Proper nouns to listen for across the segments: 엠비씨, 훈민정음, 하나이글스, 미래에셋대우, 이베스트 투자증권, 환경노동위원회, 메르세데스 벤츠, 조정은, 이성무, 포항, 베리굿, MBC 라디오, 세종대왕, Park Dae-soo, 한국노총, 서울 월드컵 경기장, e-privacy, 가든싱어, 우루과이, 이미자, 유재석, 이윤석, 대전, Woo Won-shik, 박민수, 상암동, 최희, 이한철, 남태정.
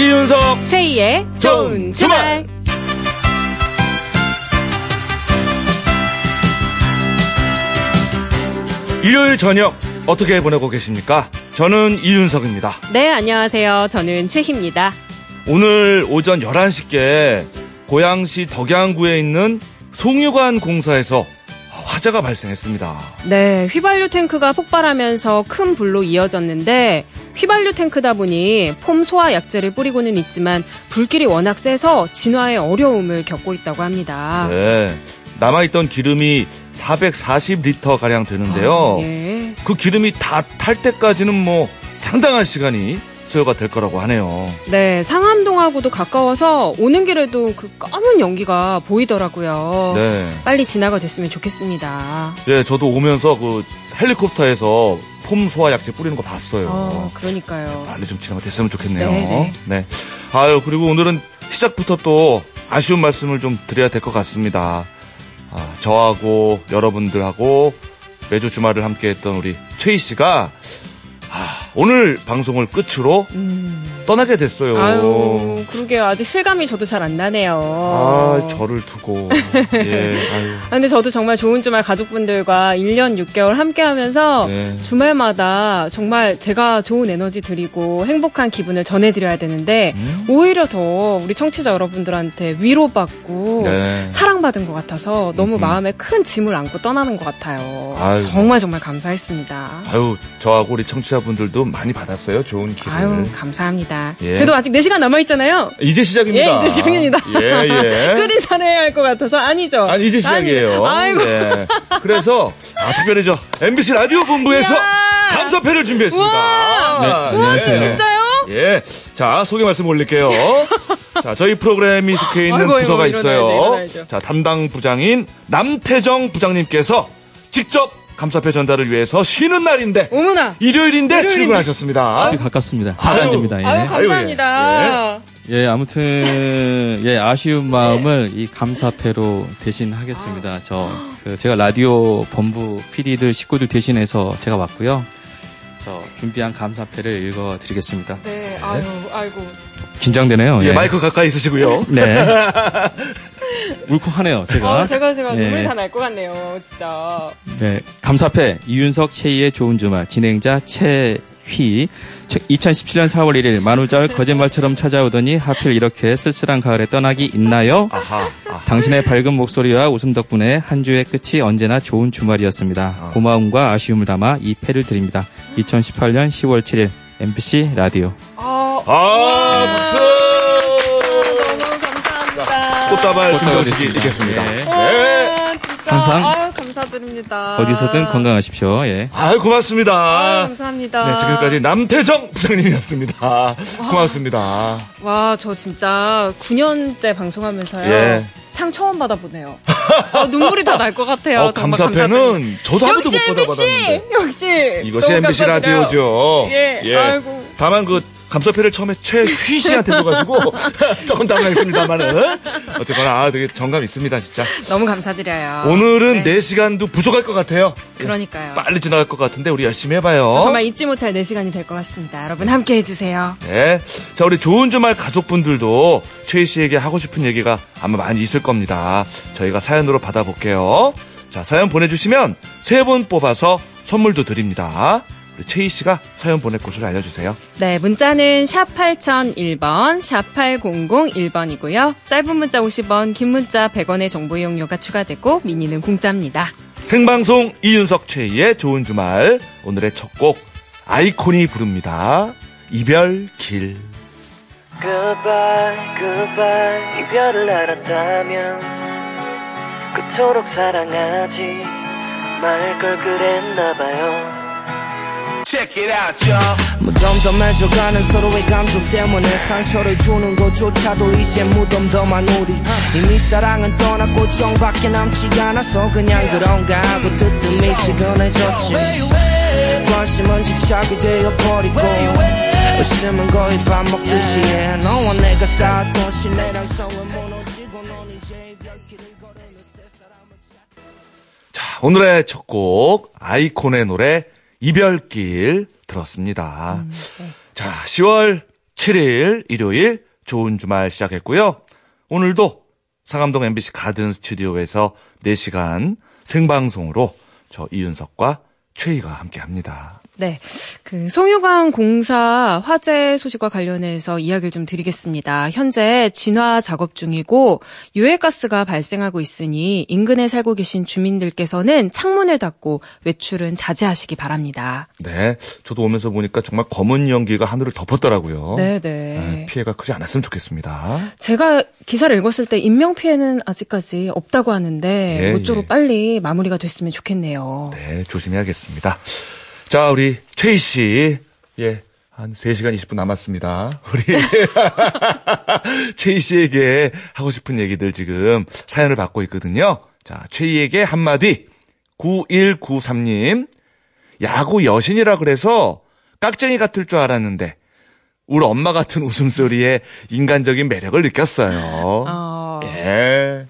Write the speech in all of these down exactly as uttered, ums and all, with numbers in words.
이윤석 최희의 좋은 주말. 주말 일요일 저녁 어떻게 보내고 계십니까? 저는 이윤석입니다. 네, 안녕하세요. 저는 최희입니다. 오늘 오전 열한 시께 고양시 덕양구에 있는 송유관 공사에서 화재가 발생했습니다. 네, 휘발유 탱크가 폭발하면서 큰 불로 이어졌는데 휘발유 탱크다 보니 폼 소화 약재를 뿌리고는 있지만 불길이 워낙 세서 진화에 어려움을 겪고 있다고 합니다. 네, 남아있던 기름이 사백사십 리터가량 되는데요. 아, 예. 그 기름이 다 탈 때까지는 뭐 상당한 시간이 소요가 될 거라고 하네요. 네, 상암동하고도 가까워서 오는 길에도 그 검은 연기가 보이더라고요. 네, 빨리 진화가 됐으면 좋겠습니다. 네, 저도 오면서 그 헬리콥터에서 폼 소화 약제 뿌리는 거 봤어요. 어, 그러니까요. 빨리 좀 진화가 됐으면 좋겠네요. 네네. 네. 아유, 그리고 오늘은 시작부터 또 아쉬운 말씀을 좀 드려야 될 것 같습니다. 아, 저하고 여러분들하고 매주 주말을 함께했던 우리 최희 씨가 아, 오늘 방송을 끝으로 음. 떠나게 됐어요. 아유, 그러게요. 아직 실감이 저도 잘 안 나네요. 아, 저를 두고. 예, 아유. 아, 근데 저도 정말 좋은 주말 가족분들과 일 년 육 개월 함께하면서 네. 주말마다 정말 제가 좋은 에너지 드리고 행복한 기분을 전해드려야 되는데 음? 오히려 더 우리 청취자 여러분들한테 위로받고 네. 사랑받은 것 같아서 너무 음. 마음에 큰 짐을 안고 떠나는 것 같아요. 아유. 정말 정말 감사했습니다. 아유, 저하고 우리 청취자분들도 많이 받았어요. 좋은 기분을. 아유, 감사합니다. 합니다. 예. 그래도 아직 네 시간 남아있잖아요. 이제 시작입니다. 예, 이제 시작입니다. 예, 예. 끝인사를 해야 할 것 같아서 아니죠. 아니, 이제 시작이에요. 아니, 아이고. 예. 그래서, 아, 특별히 저, 엠비씨 라디오 본부에서 감사패를 준비했습니다. 우와, 네. 우와 네. 진짜요? 예. 자, 소개 말씀 올릴게요. 자, 저희 프로그램이 속해 있는 아이고, 부서가 아이고, 있어요. 일어나야죠, 일어나야죠. 자, 담당 부장인 남태정 부장님께서 직접 감사패 전달을 위해서 쉬는 날인데 어머나 일요일인데, 일요일인데 출근하셨습니다. 집이 가깝습니다. 사단입니다. 예. 아유, 감사합니다. 아유, 예. 예. 예, 아무튼 예, 아쉬운 마음을 예. 이 감사패로 대신하겠습니다. 아. 저 그, 제가 라디오 본부 피디들 식구들 대신해서 제가 왔고요. 저 준비한 감사패를 읽어드리겠습니다. 네, 아유, 아이고. 긴장되네요. 예, 예. 마이크 가까이 있으시고요. 네. 울컥하네요, 제가. 아, 제가, 제가 네. 눈물이 다 날 것 같네요, 진짜. 네. 감사패, 이윤석, 최희의 좋은 주말, 진행자, 최휘. 이천십칠 년 사월 일 일, 만우절 거짓말처럼 찾아오더니 하필 이렇게 쓸쓸한 가을에 떠나기 있나요? 아하, 아하. 당신의 밝은 목소리와 웃음 덕분에 한 주의 끝이 언제나 좋은 주말이었습니다. 아. 고마움과 아쉬움을 담아 이 패를 드립니다. 이천십팔 년 시월 칠 일, 엠비씨 라디오. 아, 아 박수! 꽃다발 증정식이 있겠습니다. 네. 네. 항상 아유, 감사드립니다. 어디서든 건강하십시오. 예. 아유, 고맙습니다. 아유, 감사합니다. 네, 지금까지 남태정 부장님이었습니다. 와. 고맙습니다. 와, 저 진짜 구 년째 방송하면서요. 예. 상 처음 받아보네요. 어, 눈물이 다 날 것 같아요. 어, 감사패는 저도 한 번도 못 받아봤는데. 역시 엠비씨. 이것이 엠비씨 감사드려요. 라디오죠. 예. 예. 아이고. 다만 그 감사패를 처음에 최휘 씨한테 줘가지고 조금 당황했습니다만은 어쨌거나 아 되게 정감 있습니다 진짜. 너무 감사드려요. 오늘은 네. 네 시간도 부족할 것 같아요. 그러니까요. 빨리 지나갈 것 같은데 우리 열심히 해봐요. 정말 잊지 못할 네 시간이 될 것 같습니다. 여러분 함께 해주세요. 네. 자, 우리 좋은 주말 가족분들도 최휘 씨에게 하고 싶은 얘기가 아마 많이 있을 겁니다. 저희가 사연으로 받아볼게요. 자, 사연 보내주시면 세 분 뽑아서 선물도 드립니다. 최희 씨가 사연 보낼 곳을 알려주세요. 네, 문자는 샵 팔공공일 번, 샵 팔공공일 번이고요. 짧은 문자 오십 원, 긴 문자 백 원의 정보 이용료가 추가되고 미니는 공짜입니다. 생방송 이윤석 최희의 좋은 주말. 오늘의 첫 곡 아이콘이 부릅니다. 이별 길. Goodbye, goodbye. 이별을 알았다면 그토록 사랑하지 말 걸 그랬나봐요. Check it out, y'all. 무덤덤해져가는 서로의 감정 때문에 상처를 주는 것조차도 이제 무덤덤한 우리. 이미 사랑은 떠났고 정밖에 남지 않아서 그냥 그런가 하고 뜨뜻히 지근해졌지. 관심은 집착이 되어버리고 의심은 거의 밥 먹듯이 해. 너와 내가 쌓았던 신뢰랑 성은 무너지고 넌 이제 별길을 걸으며 새 사람을 찾. 자, 오늘의 첫 곡 아이콘의 노래 이별길 들었습니다. 음, 네. 자, 시월 칠 일 일요일 좋은 주말 시작했고요. 오늘도 상암동 엠비씨 가든 스튜디오에서 네 시간 생방송으로 저 이윤석과 최희가 함께합니다. 네, 그 송유관 공사 화재 소식과 관련해서 이야기를 좀 드리겠습니다. 현재 진화 작업 중이고 유해가스가 발생하고 있으니 인근에 살고 계신 주민들께서는 창문을 닫고 외출은 자제하시기 바랍니다. 네, 저도 오면서 보니까 정말 검은 연기가 하늘을 덮었더라고요. 네네. 네, 피해가 크지 않았으면 좋겠습니다. 제가 기사를 읽었을 때 인명피해는 아직까지 없다고 하는데 예, 모쪼록 예. 빨리 마무리가 됐으면 좋겠네요. 네, 조심해야겠습니다. 자, 우리 최휘 씨. 예. 한 세 시간 이십 분 남았습니다. 우리 최휘 씨에게 하고 싶은 얘기들 지금 사연을 받고 있거든요. 자, 최희에게 한마디. 구일구삼 님. 야구 여신이라 그래서 깍쟁이 같을 줄 알았는데 우리 엄마 같은 웃음소리에 인간적인 매력을 느꼈어요. 어... 예.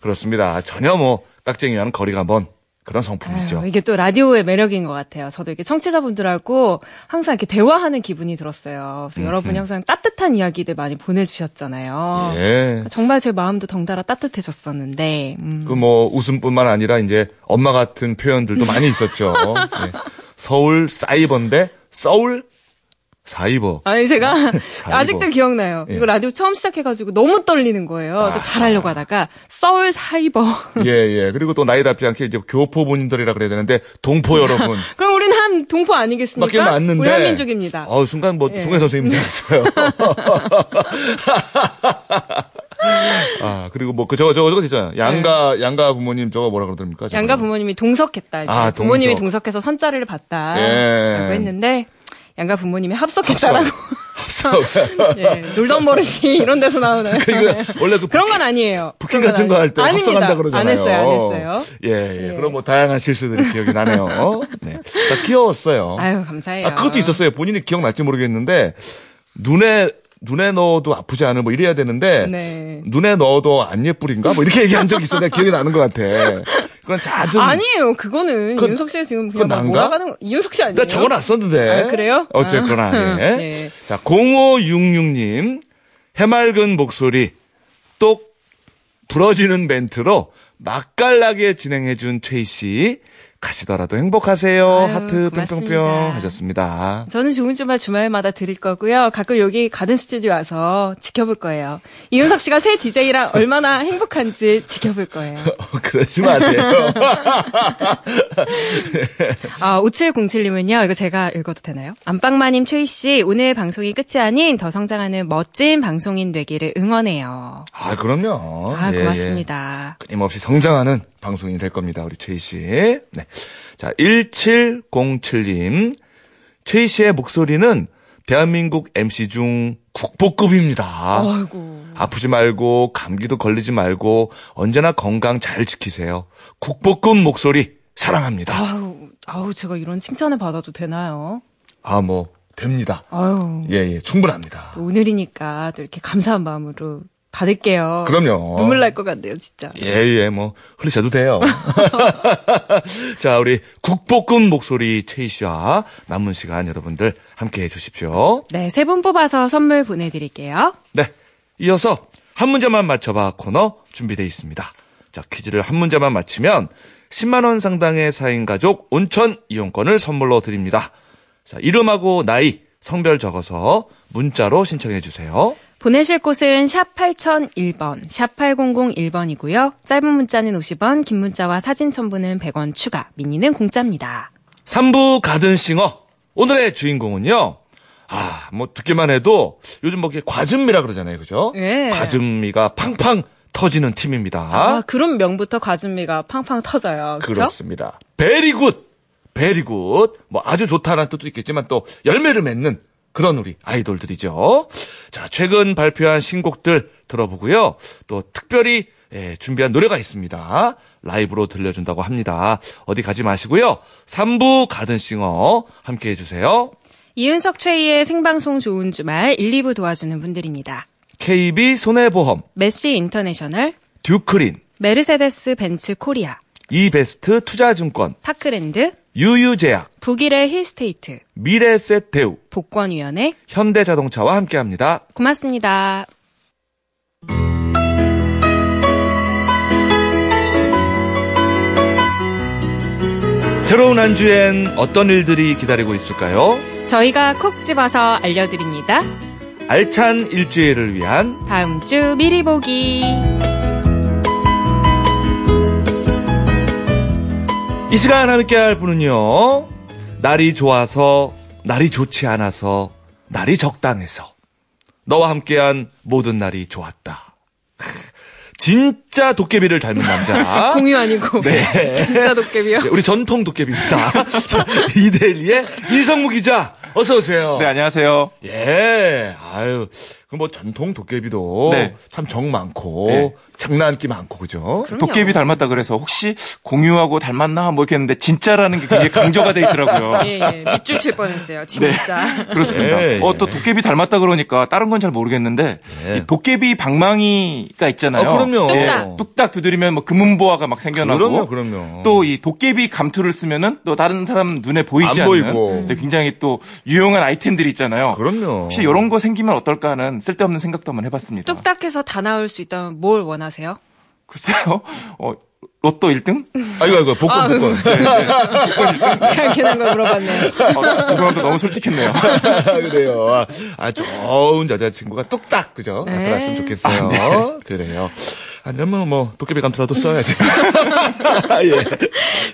그렇습니다. 전혀 뭐 깍쟁이와는 거리가 먼 그런 성품이죠. 아유, 이게 또 라디오의 매력인 것 같아요. 저도 이렇게 청취자분들하고 항상 이렇게 대화하는 기분이 들었어요. 그래서 음흠. 여러분이 항상 따뜻한 이야기들 많이 보내주셨잖아요. 예. 정말 제 마음도 덩달아 따뜻해졌었는데. 음. 그 뭐 웃음뿐만 아니라 이제 엄마 같은 표현들도 많이 있었죠. 네. 서울 사이버인데 서울 사이버. 아니 제가 사이버. 아직도 기억나요. 예. 이거 라디오 처음 시작해가지고 너무 떨리는 거예요. 아. 잘하려고 하다가 서울 사이버. 예예. 예. 그리고 또 나이답지 않게 이제 교포분들이라 그래야 되는데 동포 여러분. 그럼 우리는 한 동포 아니겠습니까? 맞긴 맞는데. 우리 한 민족입니다. 아 순간 뭐 예. 송혜 선생님 됐어요. 아 그리고 뭐 그 저거 저거 저거 있잖아요. 양가 네. 양가 부모님 저거 뭐라 그러더랍니까? 양가 부모님이 동석했다. 이제. 아 동석. 부모님이 동석해서 선자를 봤다. 예. 라고 했는데. 양가 부모님이 합석했다라고. 합석. 예, 놀던 버릇이 이런 데서 나오나요? 그러니까 이거 원래 그 그런 건 아니에요. 북킹 같은 거 할 때 합석한다 그러잖아요. 안 했어요, 안 했어요. 예, 예. 예. 그럼 뭐 다양한 실수들이 기억이 나네요. 어? 네. 나 귀여웠어요. 아유, 감사해요. 아, 그것도 있었어요. 본인이 기억날지 모르겠는데 눈에 눈에 넣어도 아프지 않을 뭐 이래야 되는데 네. 눈에 넣어도 안 예쁘린가? 뭐 이렇게 얘기한 적이 있어. 내가 기억이 나는 것 같아. 그건 자주. 아니에요. 그거는. 그건, 윤석 씨는 지금 그냥 막 몰아가는 거. 이윤석 씨 아니에요? 나 적어 놨었는데. 아, 그래요? 어쨌거나. 아. 예. 네. 자, 공오육육 님. 해맑은 목소리, 똑, 부러지는 멘트로 맛깔나게 진행해준 최희 씨. 가시더라도 행복하세요. 아유, 하트 뿅뿅뿅 하셨습니다. 저는 좋은 주말 주말마다 드릴 거고요. 가끔 여기 가든 스튜디오 와서 지켜볼 거예요. 이윤석 씨가 새 디제이랑 얼마나 행복한지 지켜볼 거예요. 그러지 마세요. 아, 오칠공칠 님은요. 이거 제가 읽어도 되나요? 안방마님 최희 씨. 오늘 방송이 끝이 아닌 더 성장하는 멋진 방송인 되기를 응원해요. 아, 그럼요. 아, 예, 고맙습니다. 예. 끊임없이 성장하는 방송인이 될 겁니다. 우리 최희 씨. 네. 자, 일칠공칠 님. 최희 씨의 목소리는 대한민국 엠씨 중 국보급입니다. 아이고. 아프지 말고 감기도 걸리지 말고 언제나 건강 잘 지키세요. 국보급 목소리 사랑합니다. 아우, 아우 제가 이런 칭찬을 받아도 되나요? 아, 뭐 됩니다. 아유. 예, 예. 충분합니다. 또 오늘이니까 또 이렇게 감사한 마음으로 받을게요. 그럼요. 눈물 날 것 같네요, 진짜. 예, 예, 뭐, 흐르셔도 돼요. 자, 우리 국보급 목소리 최희 씨와 남은 시간 여러분들 함께 해 주십시오. 네, 세 분 뽑아서 선물 보내드릴게요. 네, 이어서 한 문제만 맞춰봐 코너 준비되어 있습니다. 자, 퀴즈를 한 문제만 맞히면 십만 원 상당의 사 인 가족 온천 이용권을 선물로 드립니다. 자, 이름하고 나이, 성별 적어서 문자로 신청해 주세요. 보내실 곳은 샵 팔공공일 번, 샵 팔공공일 번이고요. 짧은 문자는 오십 원, 긴 문자와 사진 첨부는 백 원 추가, 미니는 공짜입니다. 삼 부 가든싱어, 오늘의 주인공은요. 아, 뭐 듣기만 해도 요즘 뭐 과즙미라 그러잖아요. 그죠? 예. 과즙미가 팡팡 터지는 팀입니다. 아, 그런 명부터 과즙미가 팡팡 터져요. 그쵸? 그렇습니다. 베리굿, 베리굿, 뭐 아주 좋다라는 뜻도 있겠지만 또 열매를 맺는 그런 우리 아이돌들이죠. 자, 최근 발표한 신곡들 들어보고요. 또 특별히 예, 준비한 노래가 있습니다. 라이브로 들려준다고 합니다. 어디 가지 마시고요. 삼 부 가든싱어 함께해 주세요. 이윤석 최희의 생방송 좋은 주말 일, 이 부 도와주는 분들입니다. 케이비 손해보험, 메시 인터내셔널, 듀크린, 메르세데스 벤츠 코리아, 이베스트 투자증권, 파크랜드, 유유제약, 북일의 힐스테이트, 미래에셋대우, 복권위원회, 현대자동차와 함께합니다. 고맙습니다. 새로운 한 주엔 어떤 일들이 기다리고 있을까요? 저희가 콕 집어서 알려드립니다. 알찬 일주일을 위한 다음 주 미리 보기. 이 시간 함께할 분은요, 날이 좋아서, 날이 좋지 않아서, 날이 적당해서, 너와 함께한 모든 날이 좋았다. 진짜 도깨비를 닮은 남자. 공유 아니고. 네. 진짜 도깨비요? 우리 전통 도깨비입니다. 이데일리의 이성무 기자, 어서오세요. 네, 안녕하세요. 예. 아유. 그럼 뭐 전통 도깨비도 네. 참 정 많고, 네. 장난기 많고, 그죠? 그럼요. 도깨비 닮았다 그래서 혹시 공유하고 닮았나? 뭐 이렇게 했는데, 진짜라는 게 굉장히 강조가 돼 있더라고요. 예, 예. 밑줄 칠 뻔 했어요. 진짜. 네. 그렇습니다. 예, 예. 어, 또 도깨비 닮았다 그러니까 다른 건 잘 모르겠는데, 예. 이 도깨비 방망이가 있잖아요. 어, 그럼 뚝딱. 뚝딱 두드리면 뭐 금은보화가 막 생겨나고. 그럼요, 그럼요. 또 이 도깨비 감투를 쓰면은 또 다른 사람 눈에 보이지 안 않는. 보이고. 굉장히 또 유용한 아이템들이 있잖아요. 그럼요. 혹시 이런 거 생기면 어떨까 하는 쓸데없는 생각도 한번 해봤습니다. 뚝딱해서 다 나올 수 있다면 뭘 원하세요? 글쎄요. 어. 로또 일 등? 아이고, 아이고, 복권, 아, 복권. 네, 네. 복권 일 등? 생각해낸 걸 물어봤네요. 어, 죄송합니다. 너무 솔직했네요. 그래요. 아, 좋은 여자친구가 뚝딱, 그죠? 네. 나타났으면 좋겠어요. 아, 네. 그래요. 아니면 뭐, 도깨비 감투라도 써야지. 예.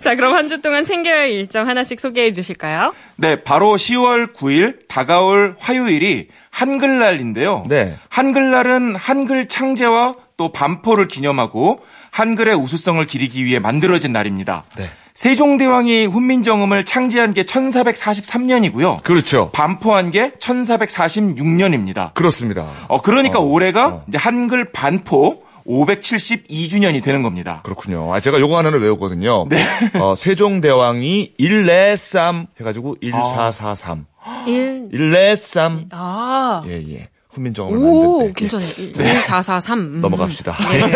자, 그럼 한 주 동안 챙겨야 할 일정 하나씩 소개해 주실까요? 네, 바로 시월 구일, 다가올 화요일이 한글날인데요. 네. 한글날은 한글 창제와 또 반포를 기념하고 한글의 우수성을 기리기 위해 만들어진 날입니다. 네. 세종대왕이 훈민정음을 창제한 게 천사백사십삼 년이고요. 그렇죠. 반포한 게 천사백사십육 년입니다. 그렇습니다. 어, 그러니까 어, 올해가 어. 이제 한글 반포 오백칠십이 주년이 되는 겁니다. 그렇군요. 아, 제가 요거 하나를 외웠거든요. 네. 어, 세종대왕이 일사삼 해가지고 일사사삼. 아. 일사삼. 아. 예, 예. 훈민정음을 만들 때. 오, 괜찮아요. 네. 일사사삼. 음. 넘어갑시다. 네.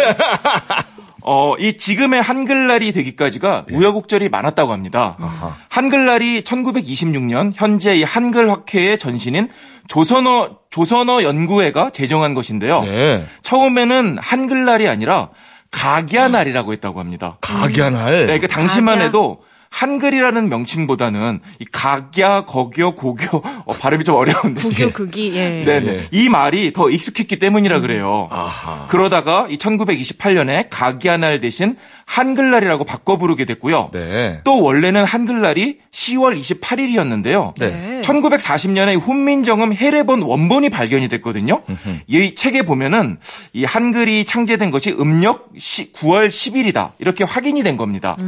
어, 이 지금의 한글날이 되기까지가 예. 우여곡절이 많았다고 합니다. 아하. 한글날이 천구백이십육 년 현재 이 한글학회의 전신인 조선어 조선어 연구회가 제정한 것인데요. 예. 처음에는 한글날이 아니라 가갸날이라고 했다고 합니다. 가갸날. 네, 그 당시만 가갸. 해도 한글이라는 명칭보다는 이 가갸, 거교, 고교 어, 발음이 좀 어려운데. 고교, 극이. 예. 네네. 예. 이 말이 더 익숙했기 때문이라 그래요. 아하. 그러다가 이 천구백이십팔 년에 가갸날 대신 한글날이라고 바꿔 부르게 됐고요. 네. 또 원래는 한글날이 시월 이십팔일이었는데요. 네. 천구백사십 년에 훈민정음 해례본 원본이 발견이 됐거든요. 으흠. 이 책에 보면은 이 한글이 창제된 것이 음력 구월 십일이다 이렇게 확인이 된 겁니다. 음.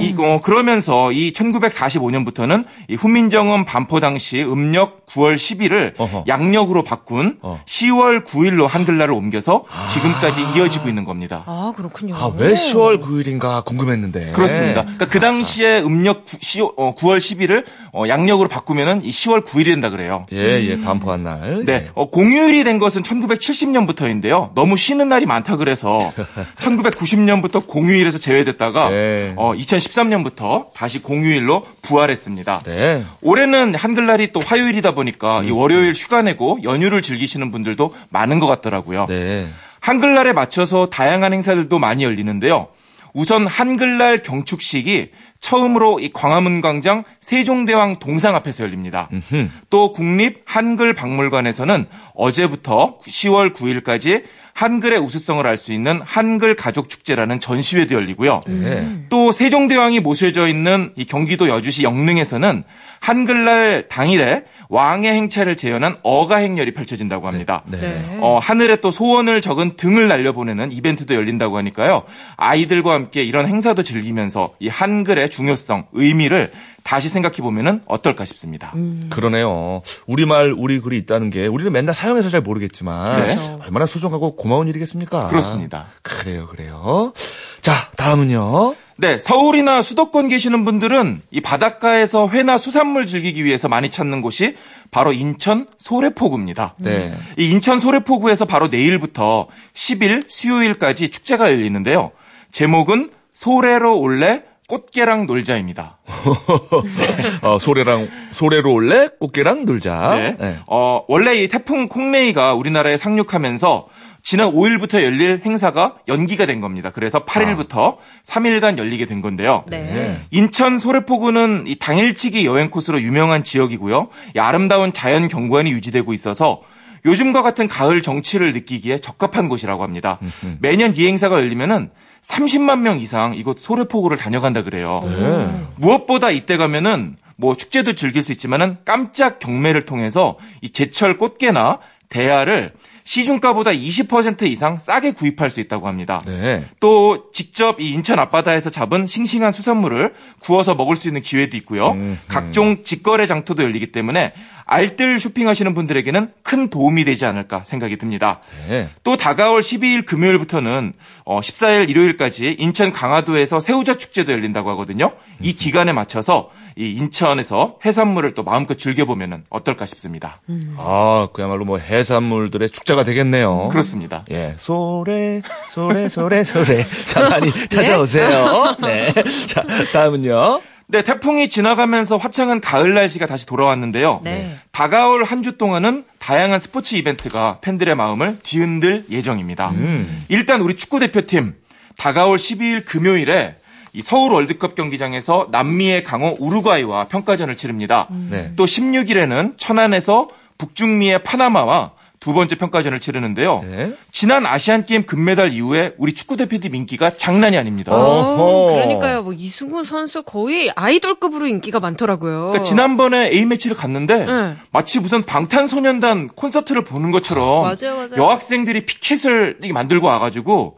이, 어, 그러면서 이 천구백사십오 년부터는 이 훈민정음 반포 당시 음력 구월 십일을 어허. 양력으로 바꾼 어. 시월 구일로 한글날을 옮겨서 아. 지금까지 이어지고 있는 겁니다. 아 그렇군요. 아, 왜 시월 구일인가 궁금했는데. 그렇습니다. 그러니까 그 당시에 음력 구월 십일을 어, 양력으로 바꾸면은 이 시월 구일이 된다 그래요. 예, 예, 반포한 날. 네, 어, 공휴일이 된 것은 천구백칠십 년부터인데요. 너무 쉬는 날이 많다 그래서 천구백구십 년부터 공휴일에서 제외됐다가 예. 어, 이천십삼 년부터 다시 공휴일로 부활했습니다. 네. 올해는 한글날이 또 화요일이다 보니까 음. 이 월요일 휴가 내고 연휴를 즐기시는 분들도 많은 것 같더라고요. 네. 한글날에 맞춰서 다양한 행사들도 많이 열리는데요. 우선 한글날 경축식이 처음으로 이 광화문 광장 세종대왕 동상 앞에서 열립니다. 으흠. 또 국립한글박물관에서는 어제부터 시월 구일까지 한글의 우수성을 알 수 있는 한글가족축제라는 전시회도 열리고요. 네. 또 세종대왕이 모셔져 있는 이 경기도 여주시 영릉에서는 한글날 당일에 왕의 행차를 재현한 어가행렬이 펼쳐진다고 합니다. 네. 네. 어, 하늘에 또 소원을 적은 등을 날려보내는 이벤트도 열린다고 하니까요. 아이들과 함께 이런 행사도 즐기면서 이 한글의 중요성, 의미를 다시 생각해보면 어떨까 싶습니다. 음. 그러네요. 우리말, 우리 글이 있다는 게 우리는 맨날 사용해서 잘 모르겠지만 그렇죠. 얼마나 소중하고 고마운 일이겠습니까? 그렇습니다. 그래요, 그래요. 자, 다음은요. 네, 서울이나 수도권 계시는 분들은 이 바닷가에서 회나 수산물 즐기기 위해서 많이 찾는 곳이 바로 인천 소래포구입니다. 네. 이 인천 소래포구에서 바로 내일부터 십일 수요일까지 축제가 열리는데요. 제목은 소래로 올래 꽃게랑 놀자입니다. 어, 소래랑, 소래로 올래? 꽃게랑 놀자. 네. 네. 어, 원래 이 태풍 콩레이가 우리나라에 상륙하면서 지난 오일부터 열릴 행사가 연기가 된 겁니다. 그래서 팔일부터 아. 삼일간 열리게 된 건데요. 네. 인천 소래포구는 이 당일치기 여행 코스로 유명한 지역이고요. 이 아름다운 자연 경관이 유지되고 있어서 요즘과 같은 가을 정취를 느끼기에 적합한 곳이라고 합니다. 음흠. 매년 이 행사가 열리면은 삼십만 명 이상 이곳 소래포구를 다녀간다 그래요. 네. 무엇보다 이때 가면은 뭐 축제도 즐길 수 있지만은 깜짝 경매를 통해서 이 제철 꽃게나 대하를 시중가보다 이십 퍼센트 이상 싸게 구입할 수 있다고 합니다. 네. 또 직접 이 인천 앞바다에서 잡은 싱싱한 수산물을 구워서 먹을 수 있는 기회도 있고요. 음, 음. 각종 직거래 장터도 열리기 때문에 알뜰 쇼핑하시는 분들에게는 큰 도움이 되지 않을까 생각이 듭니다. 네. 또 다가올 십이일 금요일부터는 어, 십사일 일요일까지 인천 강화도에서 새우젓 축제도 열린다고 하거든요. 이 기간에 맞춰서 이 인천에서 해산물을 또 마음껏 즐겨보면 어떨까 싶습니다. 음. 아, 그야말로 뭐 해산물들의 축제가 되겠네요. 그렇습니다. 예, 소래, 소래, 소래, 소래. 자, 많이 찾아오세요. 네. 자, 다음은요. 네, 태풍이 지나가면서 화창한 가을 날씨가 다시 돌아왔는데요. 네. 다가올 한 주 동안은 다양한 스포츠 이벤트가 팬들의 마음을 뒤흔들 예정입니다. 음. 일단 우리 축구대표팀, 다가올 십이일 금요일에 이 서울 월드컵 경기장에서 남미의 강호 우루과이와 평가전을 치릅니다. 음. 네. 또 십육일에는 천안에서 북중미의 파나마와 두 번째 평가전을 치르는데요. 네. 지난 아시안게임 금메달 이후에 우리 축구대표팀 인기가 장난이 아닙니다. 오, 그러니까요. 뭐 이승우 선수 거의 아이돌급으로 인기가 많더라고요. 그러니까 지난번에 A매치를 갔는데 네. 마치 무슨 방탄소년단 콘서트를 보는 것처럼 맞아요, 맞아요. 여학생들이 피켓을 만들고 와가지고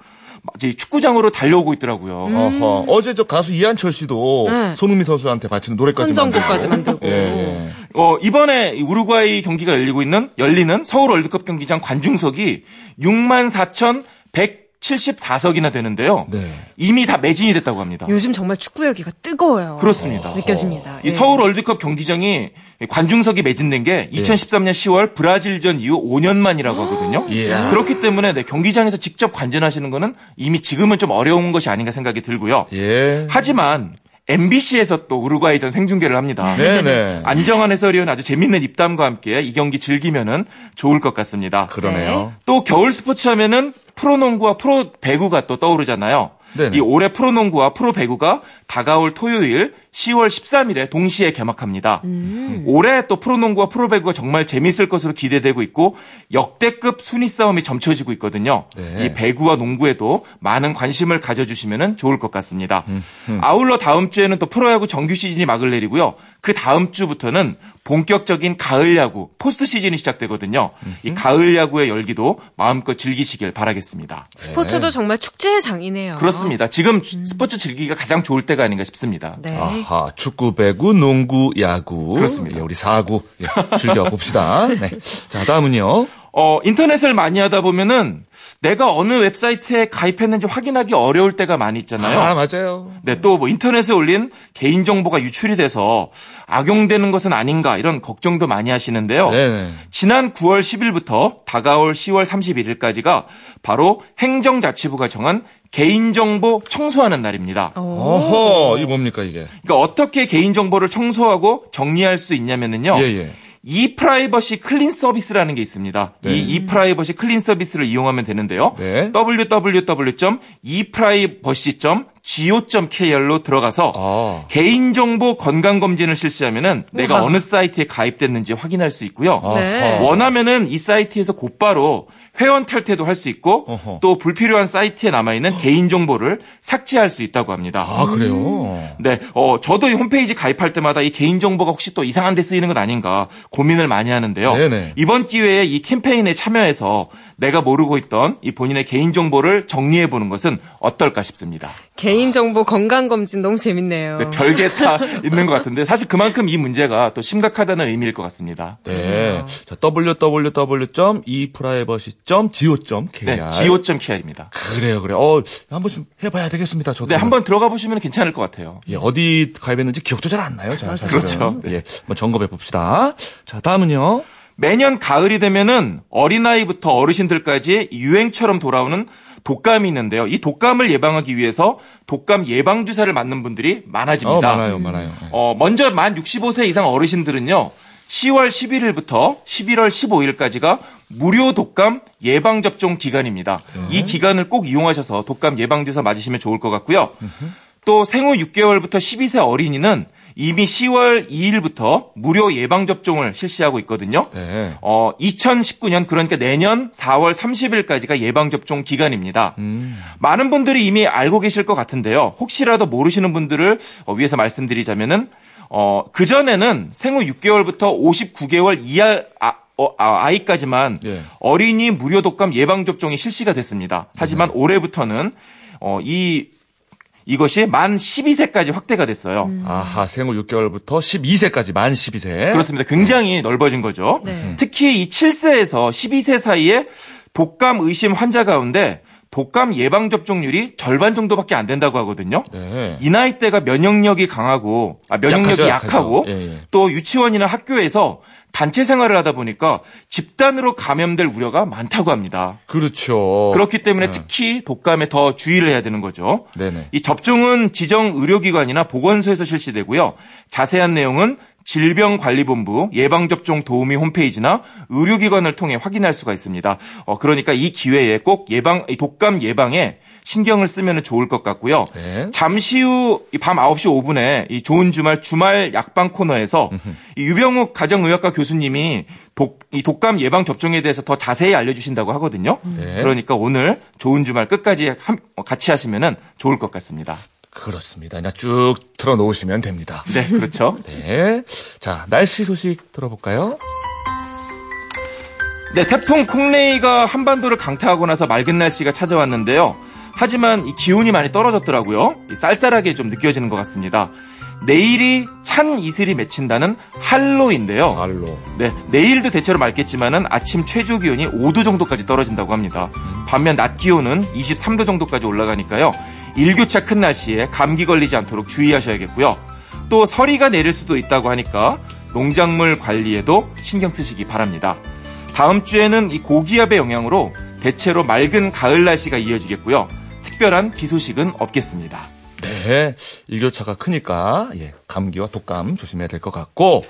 축구장으로 달려오고 있더라고요. 음. 어허. 어제 저 가수 이한철 씨도 네. 손흥민 선수한테 바치는 노래까지 만들고. 만들고. 예. 어, 이번에 우루과이 경기가 열리고 있는 열리는 서울 월드컵 경기장 관중석이 육만 사천백칠십사석이나 되는데요. 네. 이미 다 매진이 됐다고 합니다. 요즘 정말 축구 열기가 뜨거워요. 그렇습니다. 어. 느껴집니다. 이 예. 서울 월드컵 경기장이 관중석이 매진된 게 이천십삼년 예. 시월 브라질전 이후 오 년 만이라고 하거든요. 예. 그렇기 때문에 네, 경기장에서 직접 관전하시는 거는 이미 지금은 좀 어려운 것이 아닌가 생각이 들고요. 예. 하지만 엠비씨에서 또 우루과이전 생중계를 합니다. 네네. 안정환 해설위원 아주 재밌는 입담과 함께 이 경기 즐기면은 좋을 것 같습니다. 그러네요. 또 겨울 스포츠 하면은 프로농구와 프로배구가 또 떠오르잖아요. 네네. 이 올해 프로농구와 프로배구가 다가올 토요일 시월 십삼일에 동시에 개막합니다. 음. 올해 또 프로농구와 프로배구가 정말 재밌을 것으로 기대되고 있고 역대급 순위 싸움이 점쳐지고 있거든요. 네. 이 배구와 농구에도 많은 관심을 가져주시면 좋을 것 같습니다. 음. 음. 아울러 다음 주에는 또 프로야구 정규 시즌이 막을 내리고요. 그 다음 주부터는 본격적인 가을야구 포스트 시즌이 시작되거든요. 음. 이 가을야구의 열기도 마음껏 즐기시길 바라겠습니다. 스포츠도 네. 정말 축제의 장이네요. 그렇습니다. 지금 음. 스포츠 즐기기가 가장 좋을 때가 아닌가 싶습니다. 네. 아하, 축구, 배구, 농구, 야구. 그렇습니다. 예, 우리 사구 예, 즐겨봅시다. 네. 자, 다음은요. 어, 인터넷을 많이 하다 보면은 내가 어느 웹사이트에 가입했는지 확인하기 어려울 때가 많이 있잖아요. 아, 맞아요. 네, 또 뭐 인터넷에 올린 개인정보가 유출이 돼서 악용되는 것은 아닌가 이런 걱정도 많이 하시는데요. 네네. 지난 구월 십일부터 다가올 시월 삼십일일까지가 바로 행정자치부가 정한 개인정보 청소하는 날입니다. 어허, 이게 뭡니까 이게? 그러니까 어떻게 개인정보를 청소하고 정리할 수 있냐면은요. 예예. e-privacy 클린 서비스라는 게 있습니다. 네. 이 e-privacy 클린 서비스를 이용하면 되는데요. 네. 더블유 더블유 더블유 점 이프라이버시 점 지오 점 케이알로 들어가서 아. 개인정보 건강검진을 실시하면은 내가 어느 사이트에 가입됐는지 확인할 수 있고요. 네. 원하면은 이 사이트에서 곧바로 회원 탈퇴도 할 수 있고 어허. 또 불필요한 사이트에 남아있는 개인정보를 삭제할 수 있다고 합니다. 아, 그래요? 네. 어, 저도 이 홈페이지 가입할 때마다 이 개인정보가 혹시 또 이상한 데 쓰이는 건 아닌가 고민을 많이 하는데요. 네네. 이번 기회에 이 캠페인에 참여해서 내가 모르고 있던 이 본인의 개인정보를 정리해보는 것은 어떨까 싶습니다. 개인정보 건강검진 너무 재밌네요. 네, 별게 다 있는 것 같은데 사실 그만큼 이 문제가 또 심각하다는 의미일 것 같습니다. 네. 자, 더블유 더블유 더블유 점 이프라이버시 점 지오 점 케이알 네, 지오 점 케이알입니다. 그래요, 그래요. 어, 한 번쯤 해봐야 되겠습니다. 저도. 네, 한번 들어가 보시면 괜찮을 것 같아요. 예, 어디 가입했는지 기억도 잘 안 나요. 잘, 그렇죠. 네. 예, 한번 점검해 봅시다. 자, 다음은요. 매년 가을이 되면은 어린아이부터 어르신들까지 유행처럼 돌아오는 독감이 있는데요. 이 독감을 예방하기 위해서 독감 예방 주사를 맞는 분들이 많아집니다. 어, 많아요, 많아요. 어, 먼저 만 육십오 세 이상 어르신들은요. 시월 십일일부터 십일월 십오일까지가 무료 독감 예방접종 기간입니다. 음. 이 기간을 꼭 이용하셔서 독감 예방주사 맞으시면 좋을 것 같고요. 음. 또 생후 육 개월부터 십이 세 어린이는 이미 시월 이일부터 무료 예방접종을 실시하고 있거든요. 네. 어, 이천십구 년 그러니까 내년 사월 삼십일까지가 예방접종 기간입니다. 음. 많은 분들이 이미 알고 계실 것 같은데요. 혹시라도 모르시는 분들을 위해서 말씀드리자면은 어, 그전에는 생후 육 개월부터 오십구 개월 이하 아, 어, 아, 아이까지만 예. 어린이 무료 독감 예방접종이 실시가 됐습니다. 하지만 네. 올해부터는 어, 이, 이것이 만 십이 세까지 확대가 됐어요. 음. 아하, 생후 육 개월부터 십이 세까지 만 십이 세. 그렇습니다. 굉장히 네. 넓어진 거죠. 네. 특히 이 칠 세에서 십이 세 사이에 독감 의심 환자 가운데 독감 예방 접종률이 절반 정도밖에 안 된다고 하거든요. 네. 이 나이대가 면역력이 강하고 아, 면역력이 약하죠, 약하고 약하죠. 예, 예. 또 유치원이나 학교에서 단체 생활을 하다 보니까 집단으로 감염될 우려가 많다고 합니다. 그렇죠. 그렇기 때문에 네. 특히 독감에 더 주의를 해야 되는 거죠. 네네. 이 접종은 지정 의료기관이나 보건소에서 실시되고요. 자세한 내용은 질병관리본부 예방접종 도우미 홈페이지나 의료기관을 통해 확인할 수가 있습니다. 어, 그러니까 이 기회에 꼭 예방, 독감 예방에 신경을 쓰면 좋을 것 같고요. 네. 잠시 후 밤 아홉 시 오 분에 이 좋은 주말 주말 약방 코너에서 이 유병욱 가정의학과 교수님이 독, 이 독감 예방 접종에 대해서 더 자세히 알려주신다고 하거든요. 네. 그러니까 오늘 좋은 주말 끝까지 함, 같이 하시면 좋을 것 같습니다. 그렇습니다. 그냥 쭉 틀어놓으시면 됩니다. 네, 그렇죠. 네. 자, 날씨 소식 들어볼까요? 네, 태풍 콩레이가 한반도를 강타하고 나서 맑은 날씨가 찾아왔는데요. 하지만 이 기온이 많이 떨어졌더라고요. 쌀쌀하게 좀 느껴지는 것 같습니다. 내일이 찬 이슬이 맺힌다는 한로인데요. 한로. 네, 내일도 대체로 맑겠지만은 아침 최저 기온이 오 도 정도까지 떨어진다고 합니다. 반면 낮 기온은 이십삼 도 정도까지 올라가니까요. 일교차 큰 날씨에 감기 걸리지 않도록 주의하셔야겠고요. 또 서리가 내릴 수도 있다고 하니까 농작물 관리에도 신경 쓰시기 바랍니다. 다음 주에는 이 고기압의 영향으로 대체로 맑은 가을 날씨가 이어지겠고요. 특별한 비 소식은 없겠습니다. 네, 일교차가 크니까 예, 감기와 독감 조심해야 될 것 같고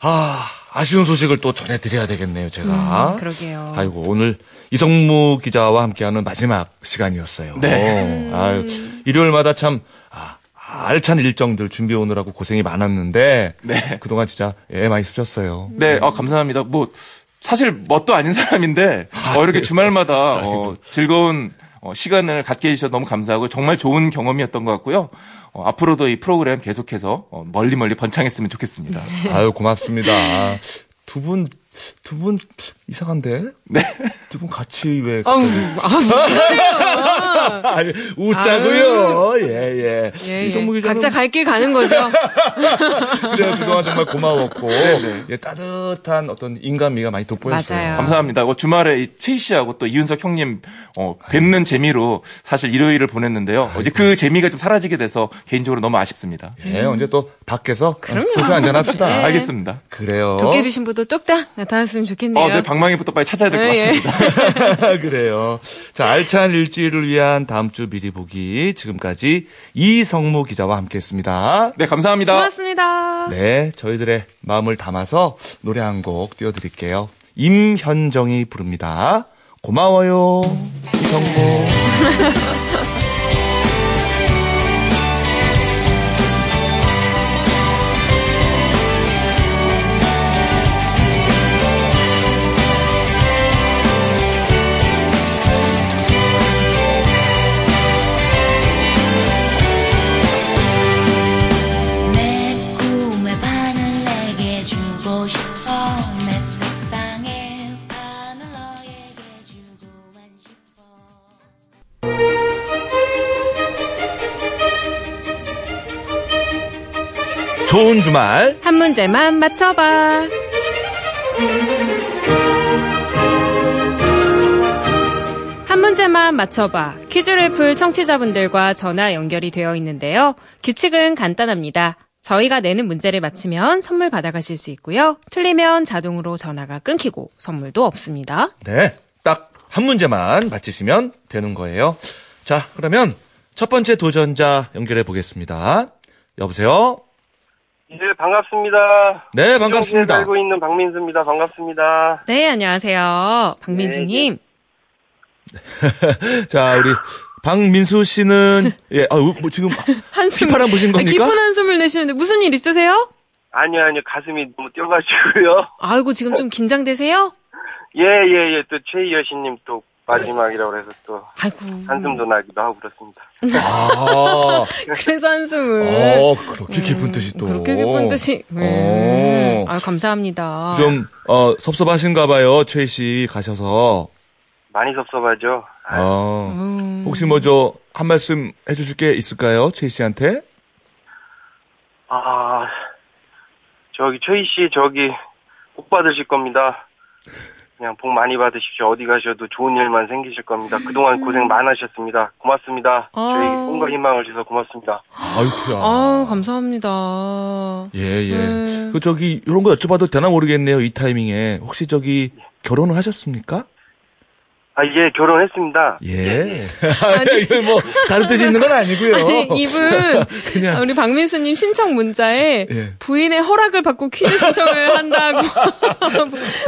아, 아쉬운 소식을 또 전해드려야 되겠네요, 제가. 음, 그러게요. 아이고, 오늘 이성무 기자와 함께하는 마지막 시간이었어요. 네. 아유, 일요일마다 참 아, 알찬 일정들 준비해 오느라고 고생이 많았는데 네. 그동안 진짜 예, 많이 쓰셨어요. 네, 아, 감사합니다. 뭐 사실 뭣도 아닌 사람인데 어, 이렇게 주말마다 어, 즐거운 시간을 갖게 해주셔서 너무 감사하고 정말 좋은 경험이었던 것 같고요. 어, 앞으로도 이 프로그램 계속해서 어, 멀리 멀리 번창했으면 좋겠습니다. 아유, 고맙습니다. 두 분, 두 분 이상한데? 네. 두 분 같이 왜? 아우, 아, 웃자고요. 예예. 예. 이성무 기자는 각자 갈 길 가는 거죠. 그래요. 그동안 정말 고마웠고 예, 따뜻한 어떤 인간미가 많이 돋보였어요. 맞아요. 감사합니다. 어, 주말에 최휘 씨하고 또 이윤석 형님 어, 뵙는 아유. 재미로 사실 일요일을 보냈는데요. 아유. 어제 그 재미가 좀 사라지게 돼서 개인적으로 너무 아쉽습니다. 예, 음. 언제 또 밖에서 소주 한잔 합시다. 네. 알겠습니다. 그래요. 도깨비 신부도 뚝딱 나타났으면 좋겠네요. 어, 네, 방망이부터 빨리 찾아야 될 것 같습니다. 예. 그래요. 자, 알찬 일주일을 위한 다음 주 미리 보기 지금까지 이성무 기자와 함께했습니다. 네, 감사합니다. 고맙습니다. 네, 저희들의 마음을 담아서 노래 한 곡 띄워드릴게요. 임현정이 부릅니다. 고마워요, 이성무. 좋은 주말 한 문제만 맞춰봐. 한 문제만 맞춰봐. 퀴즈를 풀 청취자분들과 전화 연결이 되어 있는데요. 규칙은 간단합니다. 저희가 내는 문제를 맞히면 선물 받아가실 수 있고요. 틀리면 자동으로 전화가 끊기고 선물도 없습니다. 네, 딱 한 문제만 맞히시면 되는 거예요. 자, 그러면 첫 번째 도전자 연결해 보겠습니다. 여보세요? 네, 반갑습니다. 네, 반갑습니다. 살고 있는 박민수입니다. 반갑습니다. 네, 안녕하세요. 박민수님. 네, 네. 자, 우리 박민수 씨는, 예, 아, 뭐 지금 한숨, 피파람 보신 겁니까? 깊은 한숨을 내시는데 무슨 일 있으세요? 아니요, 아니요. 가슴이 너무 뛰어가지고요. 아이고, 지금 좀 긴장되세요? 예, 예, 예. 또 최희 여신님 또 마지막이라고 해서 또 아이고. 한숨도 나기도 하고 그렇습니다. 아. 그래서 한숨을. 어, 아, 그렇게 깊은 뜻이 음, 또. 그렇게 깊은 뜻이. 음. 아, 감사합니다. 좀, 어, 섭섭하신가 봐요. 최희 씨 가셔서. 많이 섭섭하죠. 아. 음. 혹시 뭐 저 한 말씀 해주실 게 있을까요? 최희 씨한테? 아. 저기 최희 씨 저기 복 받으실 겁니다. 그냥 복 많이 받으십시오. 어디 가셔도 좋은 일만 생기실 겁니다. 그동안 고생 많으셨습니다. 고맙습니다. 아... 저희 꿈과 희망을 주셔서 고맙습니다. 아이쿠야. 아, 감사합니다. 예예. 예. 그 저기 이런 거 여쭤봐도 되나 모르겠네요. 이 타이밍에 혹시 저기 결혼을 하셨습니까? 아, 예, 결혼했습니다. 예. 예. 아니, 뭐, 다른 뜻이 있는 건 아니고요. 아니, 이분, 그냥. 우리 박민수님 신청 문자에 예. 부인의 허락을 받고 퀴즈 신청을 한다고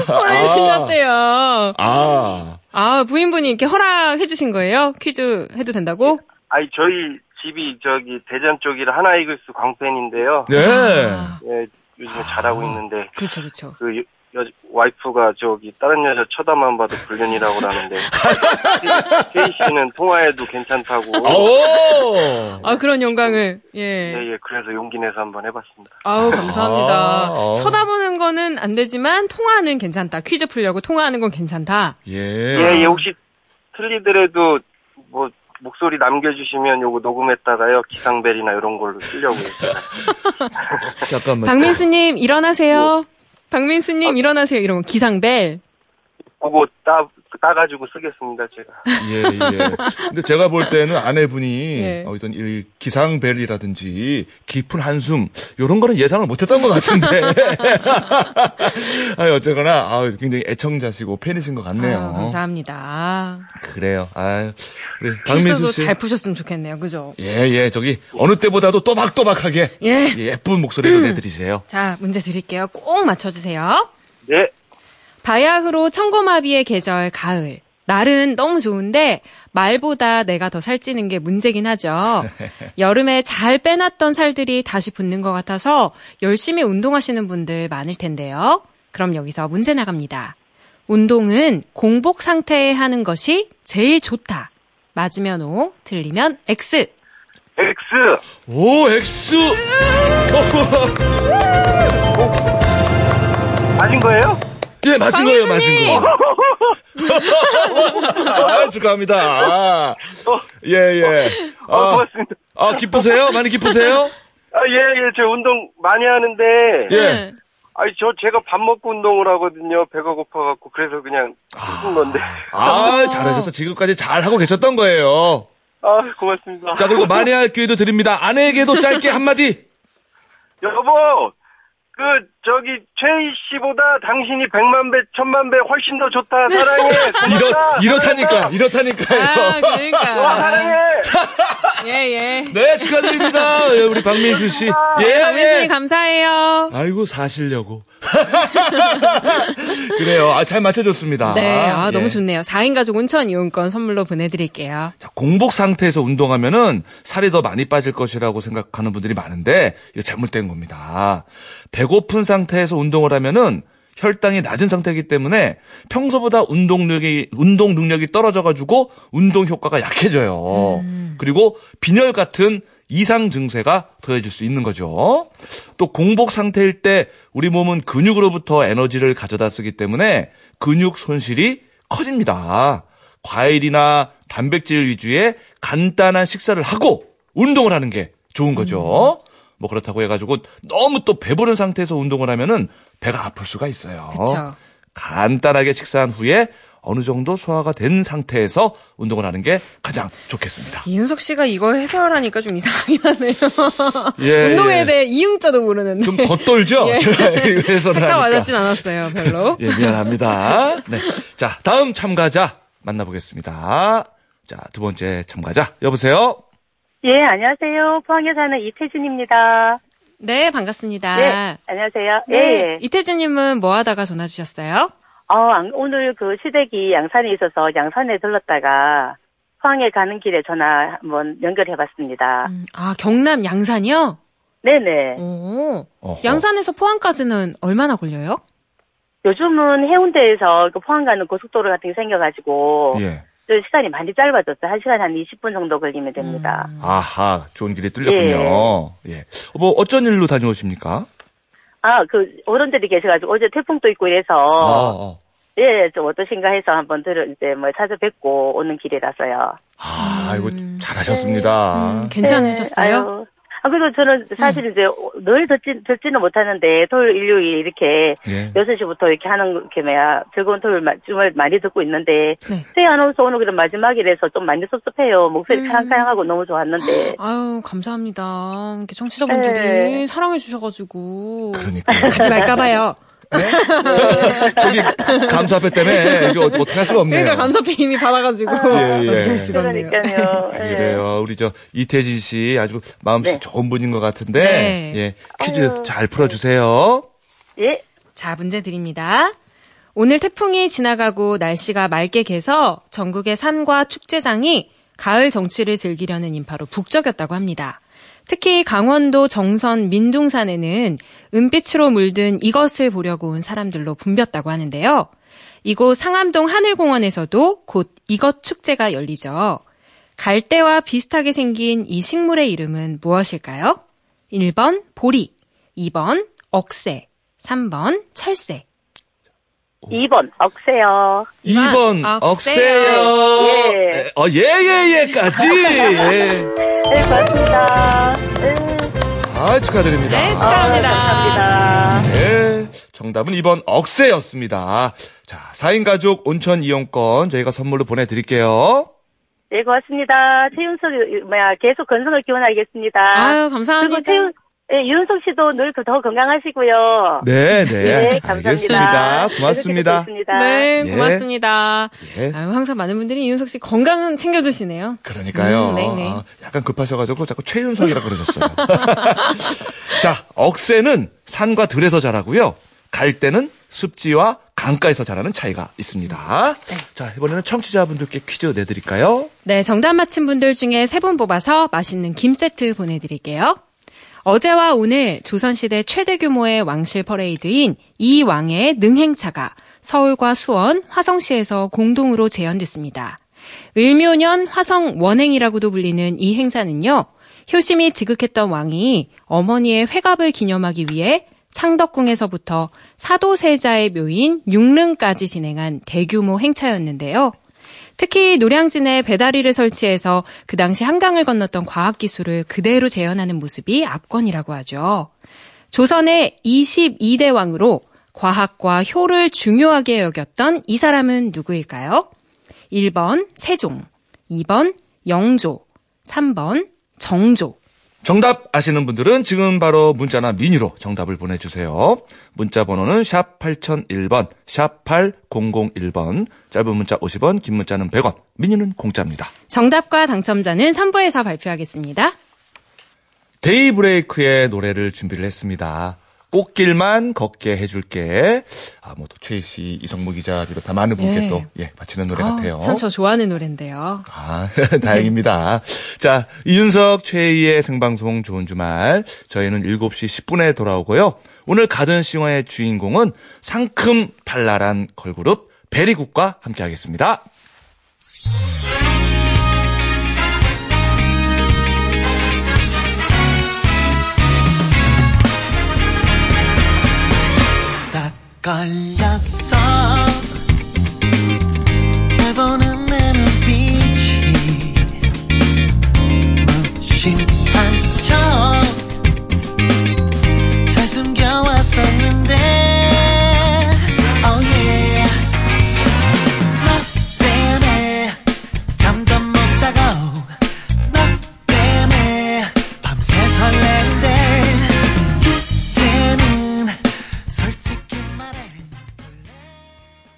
보내주셨대요. 아. 아. 아, 부인분이 이렇게 허락해주신 거예요? 퀴즈 해도 된다고? 아니, 저희 집이 저기 대전 쪽이라 하나이글스 광팬인데요. 네. 아. 예, 요즘에 잘하고 있는데. 그렇죠, 그렇죠. 그, 여, 와이프가 저기 다른 여자 쳐다만 봐도 불륜이라고 하는데 케이 씨는 통화해도 괜찮다고. 아, 그런 영광을. 예. 예, 예. 그래서 용기 내서 한번 해봤습니다. 아우, 감사합니다. 아, 아. 쳐다보는 거는 안 되지만 통화는 괜찮다. 퀴즈 풀려고 통화하는 건 괜찮다. 예. 예, 예. 혹시 틀리더라도 뭐 목소리 남겨주시면 요거 녹음했다가요 기상벨이나 이런 걸로 쓰려고요. 잠깐만. 박민수님 일어나세요. 뭐. 박민수님, 아, 일어나세요. 이런 거, 기상벨. 그거 따, 따가지고 쓰겠습니다, 제가. 예, 예. 근데 제가 볼 때는 아내분이, 예. 어떤 일, 기상벨이라든지, 깊은 한숨, 요런 거는 예상을 못 했던 것 같은데. 아니, 어쨌거나, 아 굉장히 애청자시고 팬이신 것 같네요. 아유, 감사합니다. 그래요. 아유, 우리 박민수 씨. 잘 푸셨으면 좋겠네요. 그죠? 예, 예. 저기, 어느 때보다도 또박또박하게. 예. 예쁜 목소리로 내드리세요. 자, 문제 드릴게요. 꼭 맞춰주세요. 네. 바야흐로 청고마비의 계절 가을. 날은 너무 좋은데 말보다 내가 더 살찌는 게 문제긴 하죠. 여름에 잘 빼놨던 살들이 다시 붙는 것 같아서 열심히 운동하시는 분들 많을 텐데요. 그럼 여기서 문제 나갑니다. 운동은 공복 상태에 하는 것이 제일 좋다. 맞으면 O, 틀리면 X. X. 오, X. 맞은 거예요? 예, 맞은 거예요, 맞은 거. 아, 축하합니다. 예, 예. 아, 아, 기쁘세요? 많이 기쁘세요? 아, 예, 예. 저 운동 많이 하는데. 예. 아니, 저, 제가 밥 먹고 운동을 하거든요. 배가 고파갖고. 그래서 그냥 푼 건데. 아, 아, 잘하셔서 지금까지 잘하고 계셨던 거예요. 아, 고맙습니다. 자, 그리고 만회할 기회도 드립니다. 아내에게도 짧게 한마디. 여보! 그, 저기, 최희 씨보다 당신이 백만 배, 천만 배 훨씬 더 좋다, 사랑해! 이렇, 이렇다니까, 이렇다니까요. 아, 그러니까. 와, 사랑해! 예, 예. 네, 축하드립니다. 우리 박민수 씨. 예, 예. 박민수 씨 감사해요. 아이고, 사시려고. 그래요. 아, 잘 맞춰줬습니다. 네, 아, 예. 너무 좋네요. 사 인 가족 온천 이용권 선물로 보내드릴게요. 자, 공복 상태에서 운동하면은 살이 더 많이 빠질 것이라고 생각하는 분들이 많은데, 이거 잘못된 겁니다. 배고픈 상태에서 운동을 하면은 혈당이 낮은 상태이기 때문에 평소보다 운동 능력이, 운동 능력이 떨어져가지고 운동 효과가 약해져요. 음. 그리고 빈혈 같은 이상 증세가 더해질 수 있는 거죠. 또 공복 상태일 때 우리 몸은 근육으로부터 에너지를 가져다 쓰기 때문에 근육 손실이 커집니다. 과일이나 단백질 위주의 간단한 식사를 하고 운동을 하는 게 좋은 거죠. 음. 뭐 그렇다고 해가지고 너무 또 배부른 상태에서 운동을 하면은 배가 아플 수가 있어요. 그쵸. 간단하게 식사한 후에 어느 정도 소화가 된 상태에서 운동을 하는 게 가장 좋겠습니다. 이윤석 씨가 이거 해설하니까 좀 이상하긴 하네요. 예, 운동에 예. 대해 이응자도 모르는데. 좀 겉돌죠? 예. 제가 해설을 하니까. 착착 와닿진 않았어요, 별로. 예, 미안합니다. 네, 자, 다음 참가자 만나보겠습니다. 자, 두 번째 참가자. 여보세요? 예, 안녕하세요. 포항에 사는 이태진입니다. 네, 반갑습니다. 네, 안녕하세요. 네, 예. 이태진님은 뭐 하다가 전화 주셨어요? 어, 오늘 그 시댁이 양산에 있어서 양산에 들렀다가 포항에 가는 길에 전화 한번 연결해봤습니다. 음, 아, 경남 양산이요? 네네. 오, 어허. 양산에서 포항까지는 얼마나 걸려요? 요즘은 해운대에서 그 포항 가는 고속도로 같은 게 생겨가지고 예. 시간이 많이 짧아졌어요. 한 시간 한 이십 분 정도 걸리면 됩니다. 음. 아하, 좋은 길이 뚫렸군요. 예. 예. 뭐 어쩐 일로 다녀오십니까? 아, 그 어른들이 계셔가지고 어제 태풍도 있고 이래서 아, 어. 예, 좀 어떠신가 해서 한번 들어 이제 뭐 찾아뵙고 오는 길이라서요. 아, 이거 음. 잘하셨습니다. 음, 괜찮으셨어요? 예. 아, 그래서 저는 사실 음. 이제 늘 듣지, 듣지는 못하는데, 토요일, 일요일 이렇게 예. 여섯 시부터 이렇게 하는, 이렇게 뭐야, 즐거운 토요일 정말 많이 듣고 있는데, 네. 새 아나운서 오늘 그럼 마지막이라서 좀 많이 섭섭해요. 목소리 카랑카랑하고 음. 너무 좋았는데. 아유, 감사합니다. 이렇게 청취자분들이 에. 사랑해주셔가지고. 그러니까요. 가지 말까봐요. 네? 저기 감사패 때문에 이거 어떻게 할 수가 없네요. 그러니까 감사패 이미 받아가지고 아, 예, 예. 어떻게 할 수가 없네요. 그러니까요. 예. 그래요. 우리 저 이태진 씨 아주 마음씨 네. 좋은 분인 것 같은데 네. 예, 퀴즈 아유. 잘 풀어주세요. 예. 자, 문제 드립니다. 오늘 태풍이 지나가고 날씨가 맑게 개서 전국의 산과 축제장이 가을 정취를 즐기려는 인파로 북적였다고 합니다. 특히 강원도 정선 민둥산에는 은빛으로 물든 이것을 보려고 온 사람들로 붐볐다고 하는데요. 이곳 상암동 하늘공원에서도 곧 이것 축제가 열리죠. 갈대와 비슷하게 생긴 이 식물의 이름은 무엇일까요? 일 번 보리, 이 번 억새, 삼 번 철새. 이 번 억새요. 이 번, 이 번 억새요. 예예예까지. 어, 예, 예, 까지. 예. 네, 고맙습니다. 네. 아, 축하드립니다. 네, 축하합니다. 아, 감사합니다. 네, 정답은 이 번 억새였습니다. 자, 사 인 가족 온천 이용권 저희가 선물로 보내드릴게요. 네, 고맙습니다. 최윤석이 뭐야 계속 건승을 기원하겠습니다. 아유, 감사합니다. 그리고 네, 윤석 씨도 늘 더 건강하시고요. 네, 네. 네, 감사합니다. 알겠습니다. 고맙습니다. 네, 예. 고맙습니다. 예. 아유, 항상 많은 분들이 이윤석 씨 건강은 챙겨두시네요. 그러니까요. 음, 네, 네. 아, 약간 급하셔가지고 자꾸 최윤석이라고 그러셨어요. 자, 억새는 산과 들에서 자라고요. 갈대는 습지와 강가에서 자라는 차이가 있습니다. 네. 자, 이번에는 청취자분들께 퀴즈 내드릴까요? 네, 정답 맞힌 분들 중에 세 분 뽑아서 맛있는 김 세트 보내드릴게요. 어제와 오늘 조선시대 최대 규모의 왕실 퍼레이드인 이 왕의 능행차가 서울과 수원, 화성시에서 공동으로 재현됐습니다. 을묘년 화성 원행이라고도 불리는 이 행사는요. 효심이 지극했던 왕이 어머니의 회갑을 기념하기 위해 창덕궁에서부터 사도세자의 묘인 융릉까지 진행한 대규모 행차였는데요. 특히 노량진에 배다리를 설치해서 그 당시 한강을 건넜던 과학기술을 그대로 재현하는 모습이 압권이라고 하죠. 조선의 이십이 대 왕으로 과학과 효를 중요하게 여겼던 이 사람은 누구일까요? 일 번 세종, 이 번 영조, 삼 번 정조. 정답 아시는 분들은 지금 바로 문자나 미니로 정답을 보내주세요. 문자 번호는 샵 팔공공일 번, 샵 팔공공일 번, 짧은 문자 오십 원, 긴 문자는 백 원, 미니는 공짜입니다. 정답과 당첨자는 삼 부에서 발표하겠습니다. 데이브레이크의 노래를 준비를 했습니다. 꽃길만 걷게 해줄게. 아, 뭐 또 최휘 씨, 이성무 기자 비롯한 많은 분께 예. 또 예, 바치는 노래 아, 같아요. 참 저 좋아하는 노래인데요. 아, 다행입니다. 자, 이윤석 최희의 생방송 좋은 주말. 저희는 일곱 시 십 분에 돌아오고요. 오늘 가든싱어의 주인공은 상큼 발랄한 걸그룹 베리굿과 함께하겠습니다.